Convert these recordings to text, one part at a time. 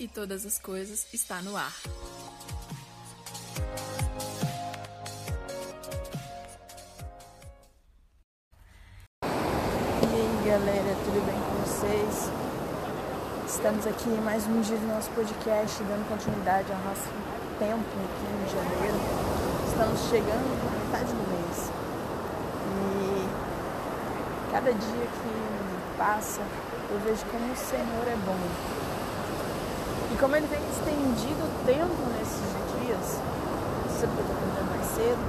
e todas as coisas está no ar. E aí, galera, tudo bem com vocês? Estamos aqui em mais um dia do nosso podcast, dando continuidade ao nosso tempo aqui em janeiro. Estamos chegando na metade do mês. E cada dia que passa, eu vejo como o Senhor é bom. E como Ele tem estendido o tempo nesses dias, não sei porque eu estou acordando mais cedo,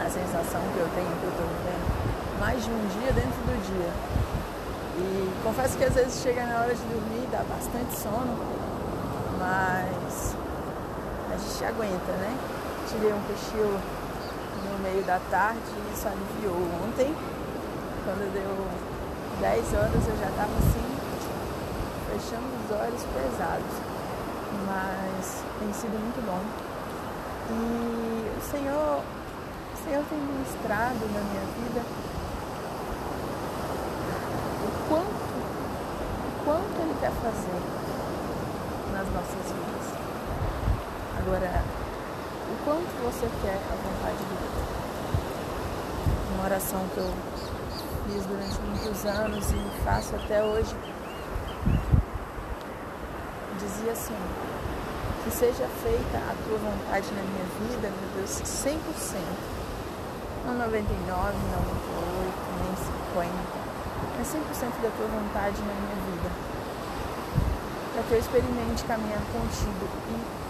a sensação que eu tenho, que eu estou vivendo, mais de um dia dentro do dia. E confesso que às vezes chega na hora de dormir, dá bastante sono, mas a gente aguenta, né? Tirei um cochilo no meio da tarde e isso aliviou. Ontem, quando deu 10 horas, eu já estava assim, fechando os olhos pesados, mas tem sido muito bom. E o Senhor tem ministrado na minha vida o quanto Ele quer fazer nas nossas vidas. Agora, o quanto você quer a vontade de Deus? Uma oração que eu fiz durante muitos anos e faço até hoje, dizia assim: que seja feita a tua vontade na minha vida, meu Deus, 100%, não 99, não 98, nem 50, mas 100% da tua vontade na minha vida, para que eu experimente caminhar contigo. E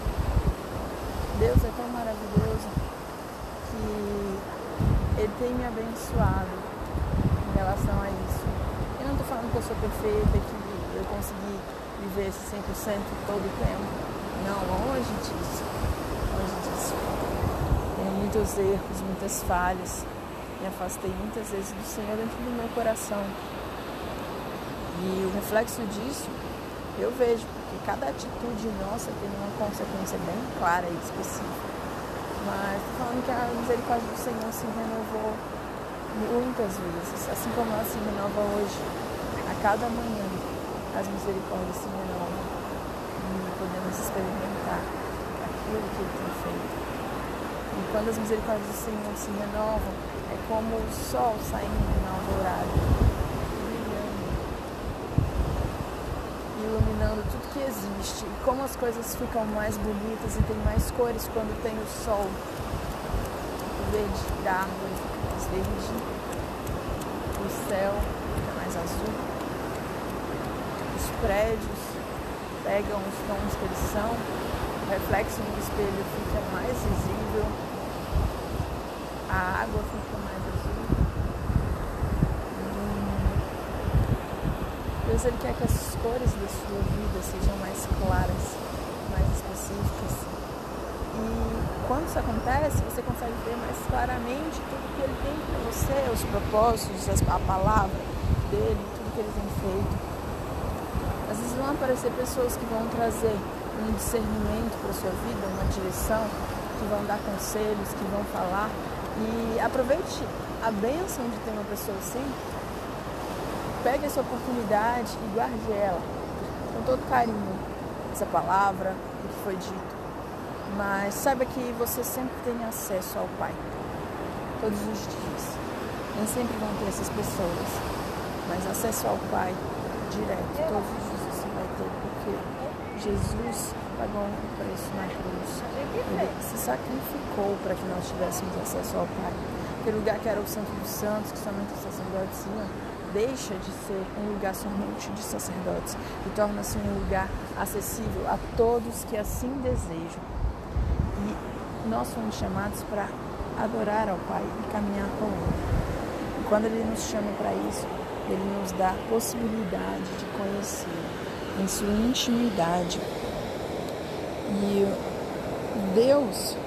Deus é tão maravilhoso que Ele tem me abençoado em relação a isso. Eu não estou falando que eu sou perfeita, que eu consegui viver esse 100% todo o tempo. Não, longe disso. Longe disso. Tenho muitos erros, muitas falhas. Me afastei muitas vezes do Senhor dentro do meu coração. E o reflexo disso eu vejo, porque cada atitude nossa tem uma consequência bem clara e específica. Mas estou falando que a misericórdia do Senhor se renovou muitas vezes, assim como ela se renova hoje, a cada manhã as misericórdias se renovam e podemos experimentar aquilo que Ele tem feito. E quando as misericórdias do Senhor se renovam, é como o sol saindo na alvorada, brilhando, iluminando tudo que existe. E como as coisas ficam mais bonitas e tem mais cores quando tem o sol, o verde da árvore fica mais verde, o céu fica mais azul, os prédios pegam os tons que eles são, o reflexo no espelho fica mais visível, a água fica mais azul. Deus, Ele quer que as cores da sua vida sejam mais claras, mais específicas. E quando isso acontece, você consegue ver mais claramente tudo que Ele tem para você, os propósitos, a palavra dEle, tudo que Ele tem feito. Às vezes vão aparecer pessoas que vão trazer um discernimento para a sua vida, uma direção, que vão dar conselhos, que vão falar. E aproveite a bênção de ter uma pessoa assim. Pegue essa oportunidade e guarde ela com todo carinho, essa palavra, o que foi dito. Mas saiba que você sempre tem acesso ao Pai, todos os dias. Nem sempre vão ter essas pessoas, mas acesso ao Pai direto, todos os dias você vai ter, porque Jesus pagou um preço na cruz. Ele se sacrificou para que nós tivéssemos acesso ao Pai. Aquele lugar que era o Santo dos Santos, que somente os sacerdotes iam, deixa de ser um lugar somente de sacerdotes e torna-se um lugar acessível a todos que assim desejam. Nós somos chamados para adorar ao Pai e caminhar com Ele. E quando Ele nos chama para isso, Ele nos dá a possibilidade de conhecê-lo em sua intimidade. E Deus,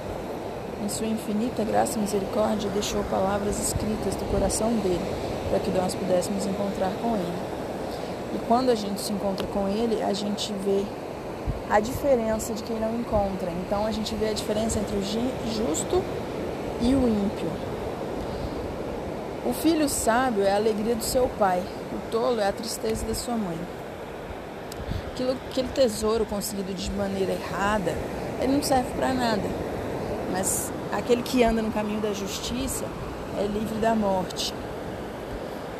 em sua infinita graça e misericórdia, deixou palavras escritas do coração dEle para que nós pudéssemos encontrar com Ele. E quando a gente se encontra com Ele, a gente vê a diferença de quem não encontra. Então a gente vê a diferença entre o justo e o ímpio. O filho sábio é a alegria do seu pai, o tolo é a tristeza da sua mãe. aquele tesouro conseguido de maneira errada, ele não serve para nada. Mas aquele que anda no caminho da justiça é livre da morte.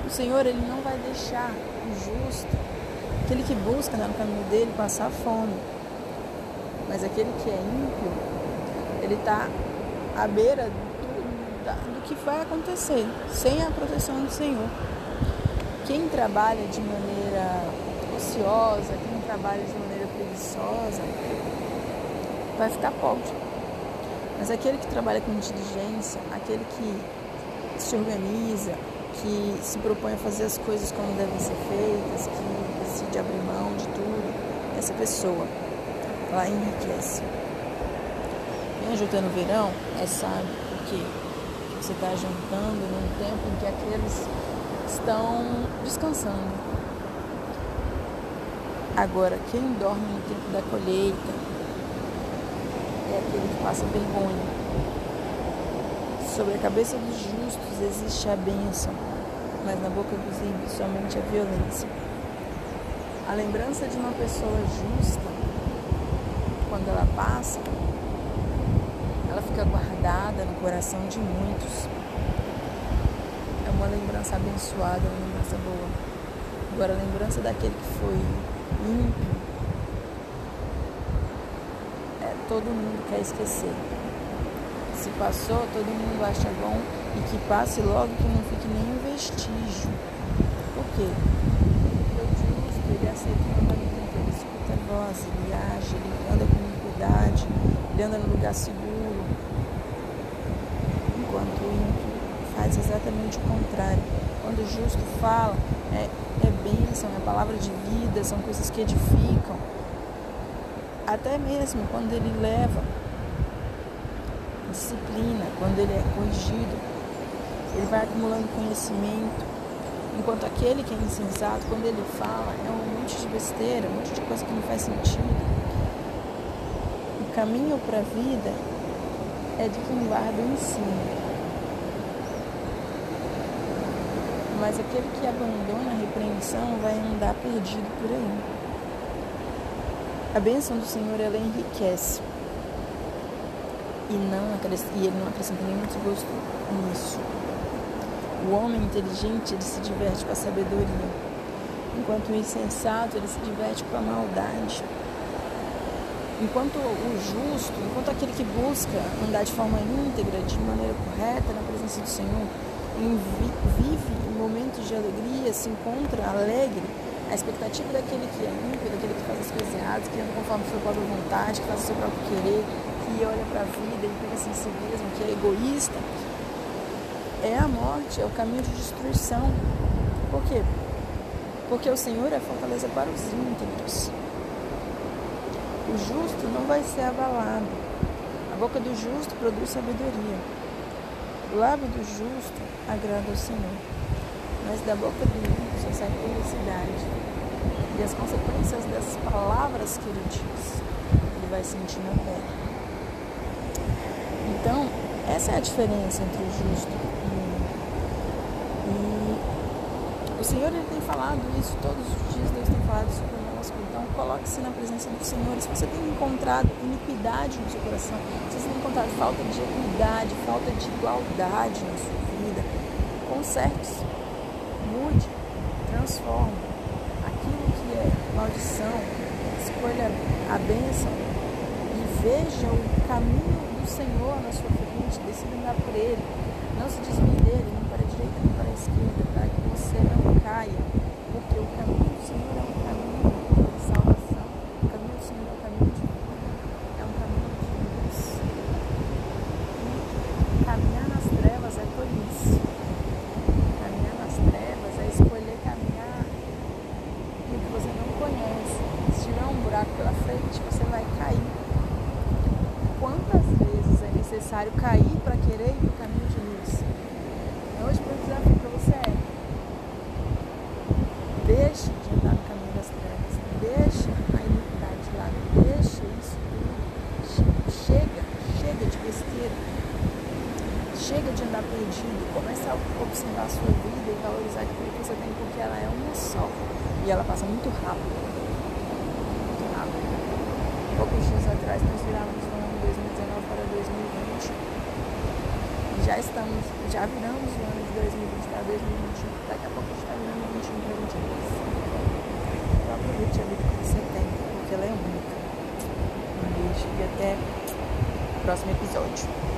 O Senhor, ele não vai deixar o justo, aquele que busca andar no caminho dele, passar fome. Mas aquele que é ímpio, ele está à beira do que vai acontecer, sem a proteção do Senhor. Quem trabalha de maneira ociosa, quem trabalha de maneira preguiçosa, vai ficar pobre. Mas aquele que trabalha com diligência, aquele que se organiza, que se propõe a fazer as coisas como devem ser feitas, que decide abrir mão de tudo, essa pessoa, ela enriquece. Quem ajuda no verão é sábio, porque você está juntando num tempo em que aqueles estão descansando. Agora, quem dorme no tempo da colheita é aquele que passa vergonha. Sobre a cabeça dos justos existe a bênção, mas na boca dos ímpios somente a violência. A lembrança de uma pessoa justa, quando ela passa, ela fica guardada no coração de muitos. É uma lembrança abençoada, uma lembrança boa. Agora, a lembrança daquele que foi ímpio, todo mundo quer esquecer. Se passou, todo mundo acha bom e que passe logo, que não fique nenhum vestígio. Por quê? Porque o justo, ele aceita o mandamento inteiro, ele escuta a voz, ele age, ele anda com iniquidade, ele anda no lugar seguro. Enquanto o ímpio faz exatamente o contrário. Quando o justo fala, é bênção, é palavra de vida, são coisas que edificam. Até mesmo quando ele leva disciplina, quando ele é corrigido, ele vai acumulando conhecimento, enquanto aquele que é insensato, quando ele fala, é um monte de besteira, um monte de coisa que não faz sentido. O caminho para a vida é de quem guarda o ensino. Mas aquele que abandona a repreensão vai andar perdido por aí. A bênção do Senhor, ela enriquece. E ele não acrescenta nenhum desgosto nisso. O homem inteligente, ele se diverte com a sabedoria, enquanto o insensato, ele se diverte com a maldade. Enquanto o justo, enquanto aquele que busca andar de forma íntegra, de maneira correta, na presença do Senhor, vive momentos de alegria, se encontra alegre, a expectativa daquele que é ímpio, daquele que faz as coisas erradas, que anda conforme a sua própria vontade, que faz o seu próprio querer, que olha para a vida e pensa em si mesmo, que é egoísta, é a morte, é o caminho de destruição. Por quê? Porque o Senhor é fortaleza para os íntegros. O justo não vai ser abalado. A boca do justo produz sabedoria. O lábio do justo agrada ao Senhor. Mas da boca do ímpio só sai felicidade. E as consequências dessas palavras que ele diz, ele vai sentir na pele. Então, essa é a diferença entre o justo e o ímpio. E o Senhor, ele tem falado isso todos os dias, Deus tem falado isso para nós. Então, coloque-se na presença do Senhor. Se você tem encontrado iniquidade no seu coração, se você tem encontrado falta de equidade, falta de igualdade na sua vida, conserte-se, mude, transforme. Aquilo que é maldição, escolha a bênção e veja o caminho Senhor na sua frente, decida andar por ele, não se desvie dele, nem para a direita, nem para a esquerda, para que você não caia, porque o caminho do Senhor é um caminho de salvação, o caminho do Senhor é um caminho de vida, é um caminho de luz, e caminhar nas trevas é tolice, caminhar nas trevas é escolher caminhar no que você não conhece. Se tiver um buraco pela frente, você vai cair. Quantas vezes é necessário cair para querer ir no caminho de luz? Hoje, meu desafio para você é: deixe de andar no caminho das trevas, deixe a iniquidade de lado, deixe isso tudo, chega de besteira, chega de andar perdido, comece a observar a sua vida e valorizar aquilo que você tem, porque ela é uma só e ela passa muito rápido. dias atrás nós viramos o ano 2019 para 2020. Já viramos o ano de 2020 para 2021. Daqui a pouco a gente está virando o ano de 2022. Eu aproveite a vida que você tem, porque ela é única. Um beijo e até o próximo episódio.